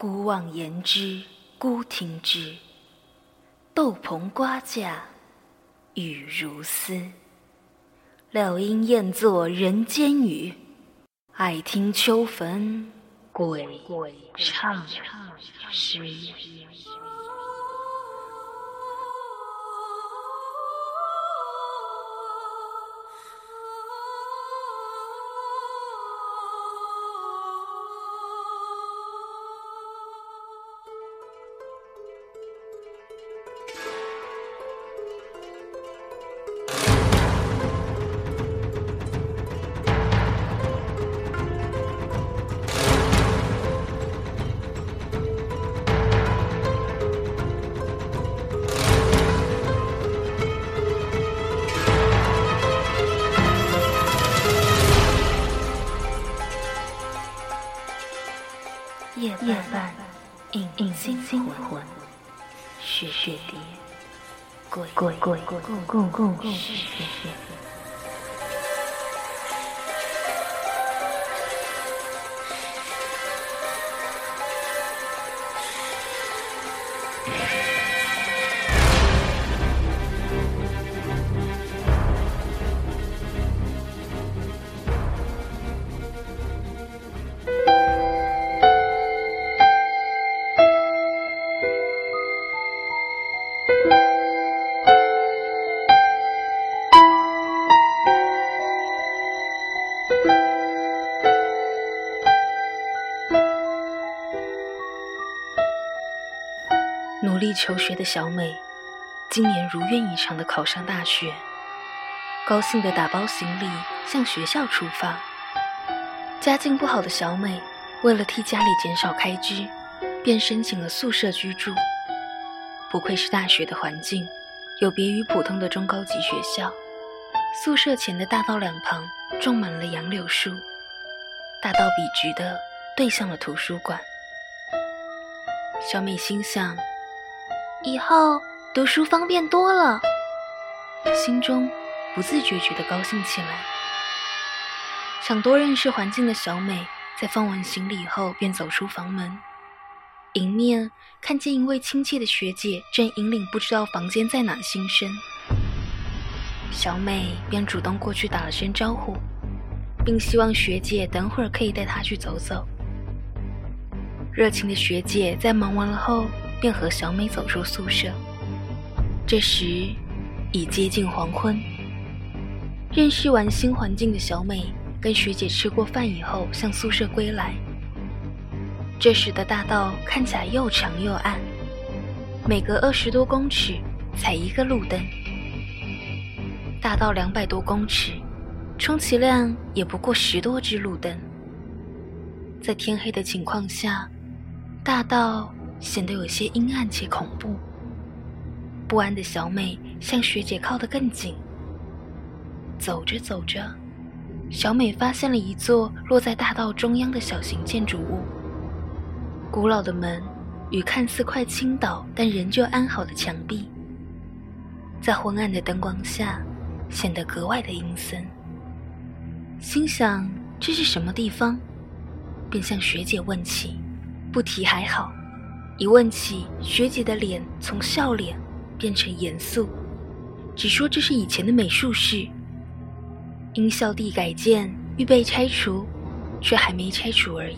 姑妄言之，姑听之。豆棚瓜架雨如丝，料应厌作人间语。爱听秋坟鬼唱诗。夜半映星魂，雪蝶共是。努力求学的小美，今年如愿以偿地考上大学，高兴地打包行李向学校出发。家境不好的小美，为了替家里减少开支，便申请了宿舍居住。不愧是大学的环境，有别于普通的中高级学校。宿舍前的大道两旁种满了杨柳树，大道笔直地对向了图书馆。小美心想，以后读书方便多了，心中不自觉觉得高兴起来。想多认识环境的小美，在放完行李后便走出房门，迎面看见一位亲切的学姐正引领不知道房间在哪新生。小美便主动过去打了声招呼，并希望学姐等会儿可以带她去走走。热情的学姐在忙完了后便和小美走出宿舍。这时已接近黄昏，认识完新环境的小美跟学姐吃过饭以后向宿舍归来。这时的大道看起来又长又暗，每隔20多公尺才一个路灯。大道200多公尺，充其量也不过10多只路灯。在天黑的情况下，大道显得有些阴暗且恐怖。不安的小美向学姐靠得更紧。走着走着，小美发现了一座落在大道中央的小型建筑物。古老的门与看似快倾倒但仍旧安好的墙壁，在昏暗的灯光下显得格外的阴森。心想这是什么地方，便向学姐问起。不提还好，一问起，学姐的脸从笑脸变成严肃，只说这是以前的美术室，因校地改建预备拆除，却还没拆除而已。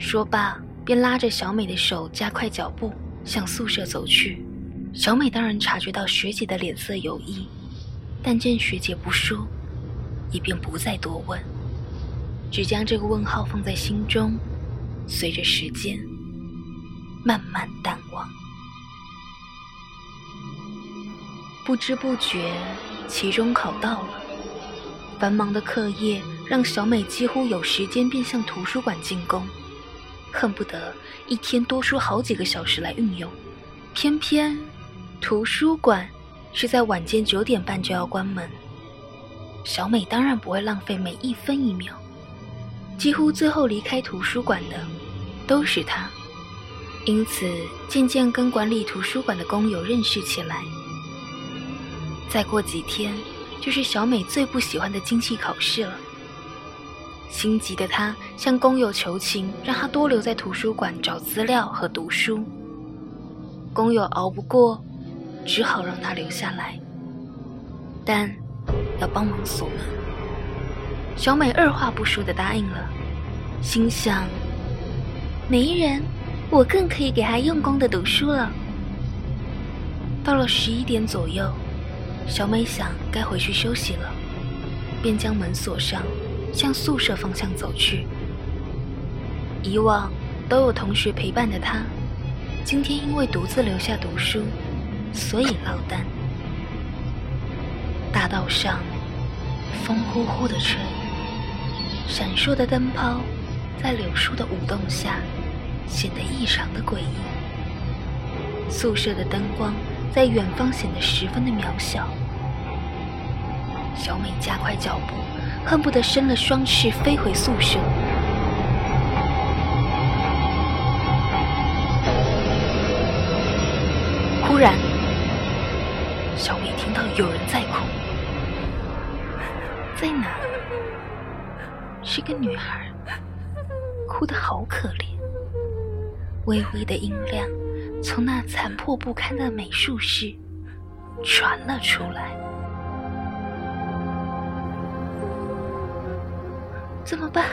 说罢便拉着小美的手加快脚步向宿舍走去。小美当然察觉到学姐的脸色有异，但见学姐不说，也便不再多问，只将这个问号放在心中，随着时间慢慢淡忘。不知不觉期中考到了，繁忙的课业让小美几乎有时间便向图书馆进攻，恨不得一天多出好几个小时来运用。偏偏图书馆是在晚间9点半就要关门，小美当然不会浪费每一分一秒，几乎最后离开图书馆的都是她，因此渐渐跟管理图书馆的工友认识起来。再过几天就是小美最不喜欢的经济考试了，心急的他向工友求情，让他多留在图书馆找资料和读书。工友熬不过，只好让他留下来，但要帮忙锁门。小美二话不说地答应了，心想没人，我更可以给他用功地读书了。到了11点左右，小美想该回去休息了，便将门锁上，向宿舍方向走去。以往都有同学陪伴的她，今天因为独自留下读书，所以落单。大道上风呼呼的吹，闪烁的灯泡在柳树的舞动下显得异常的诡异。宿舍的灯光在远方显得十分的渺小。小美加快脚步，恨不得伸了双翅飞回宿舍。忽然，小美听到有人在哭，在哪？是个女孩，哭得好可怜。微微的音量从那残破不堪的美术室传了出来。怎么办？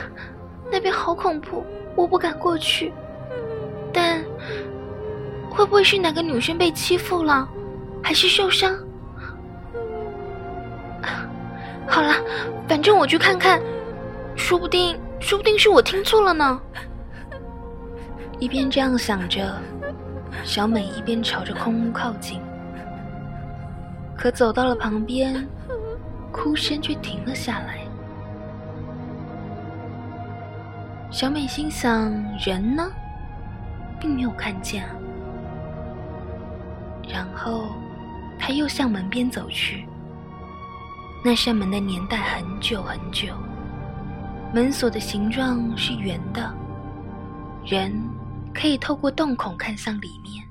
那边好恐怖，我不敢过去。但会不会是哪个女生被欺负了，还是受伤？好了，反正我去看看，说不定是我听错了呢。一边这样想着，小美一边朝着空屋靠近，可走到了旁边，哭声却停了下来。小美心想，人呢？并没有看见啊。然后她又向门边走去。那扇门的年代很久很久，门锁的形状是圆的，人可以透过洞孔看向里面。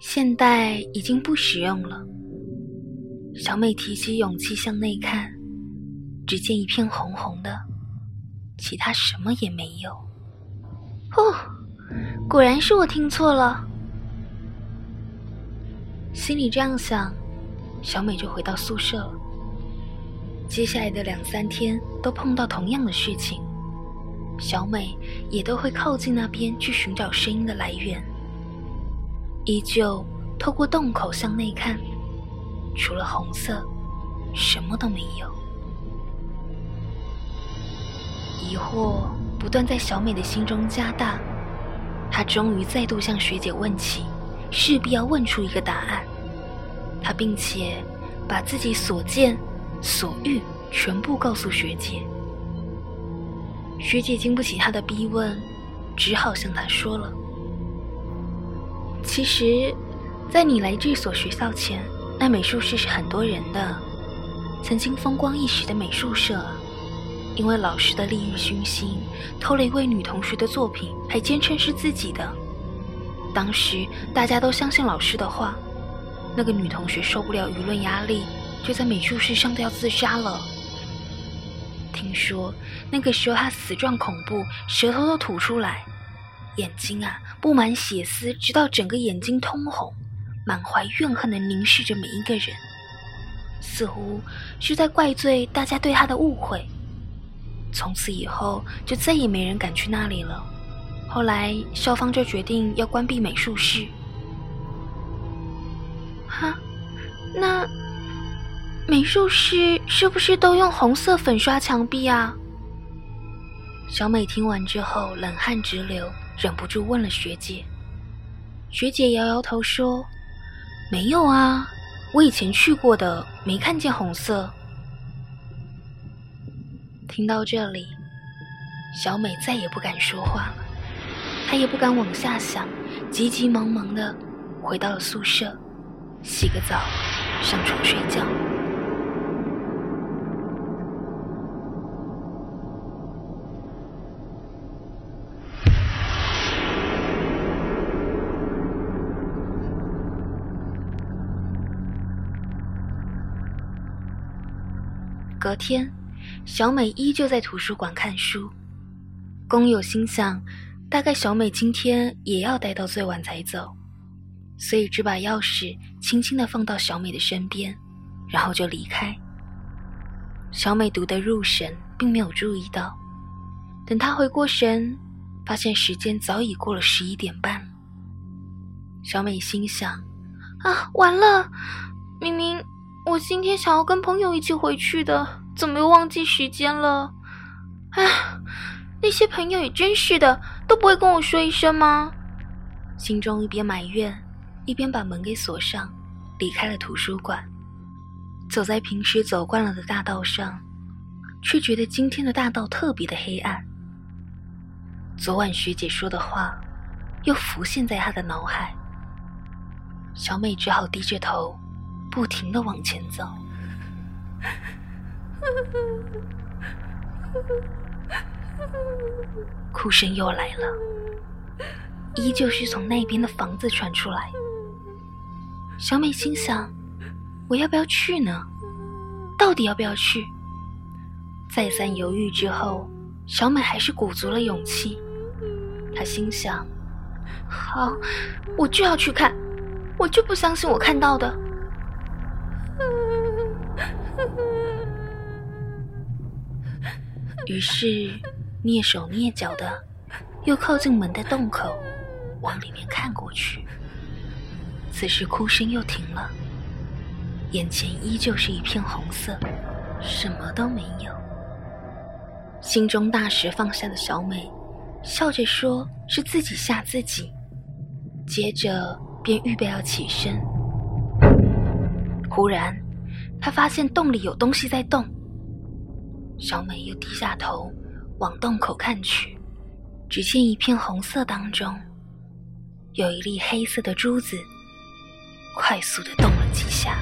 现代已经不实用了。小美提起勇气向内看，只见一片红红的，其他什么也没有。哦，果然是我听错了。心里这样想，小美就回到宿舍了。接下来的2-3天都碰到同样的事情，小美也都会靠近那边去寻找声音的来源，依旧透过洞口向内看，除了红色，什么都没有。疑惑不断在小美的心中加大，她终于再度向学姐问起，势必要问出一个答案。她并且把自己所见所遇全部告诉学姐。学姐经不起她的逼问，只好向她说了：其实，在你来这所学校前，那美术室是很多人的，曾经风光一时的美术社啊。因为老师的利欲熏心，偷了一位女同学的作品，还坚称是自己的。当时大家都相信老师的话，那个女同学受不了舆论压力，就在美术室上吊自杀了。听说那个时候她死状恐怖，舌头都吐出来，眼睛啊布满血丝，直到整个眼睛通红，满怀怨恨地凝视着每一个人，似乎是在怪罪大家对她的误会。从此以后就再也没人敢去那里了。后来校方就决定要关闭美术室。哈，那美术室是不是都用红色粉刷墙壁啊？小美听完之后冷汗直流，忍不住问了学姐。学姐摇摇头说，没有啊，我以前去过的，没看见红色。听到这里，小美再也不敢说话了，她也不敢往下想，急急忙忙地回到了宿舍，洗个澡，上床睡觉。隔天小美依旧在图书馆看书。工友心想，大概小美今天也要待到最晚才走，所以只把钥匙轻轻地放到小美的身边，然后就离开。小美读得入神，并没有注意到，等她回过神，发现时间早已过了11点半。小美心想，啊，完了，明明我今天想要跟朋友一起回去的，怎么又忘记时间了？哎，那些朋友也真是的，都不会跟我说一声吗？心中一边埋怨，一边把门给锁上，离开了图书馆。走在平时走惯了的大道上，却觉得今天的大道特别的黑暗。昨晚学姐说的话又浮现在她的脑海，小美只好低着头不停地往前走。哭声又来了，依旧是从那边的房子传出来。小美心想，我要不要去呢？到底要不要去？再三犹豫之后，小美还是鼓足了勇气。她心想，好，我就要去看，我就不相信我看到的。于是蹑手蹑脚的又靠近门的洞口，往里面看过去。此时哭声又停了，眼前依旧是一片红色，什么都没有。心中大石放下的小美笑着说，是自己吓自己，接着便预备要起身。忽然她发现洞里有东西在动，小美又低下头往洞口看去，只见一片红色当中有一粒黑色的珠子快速地动了几下。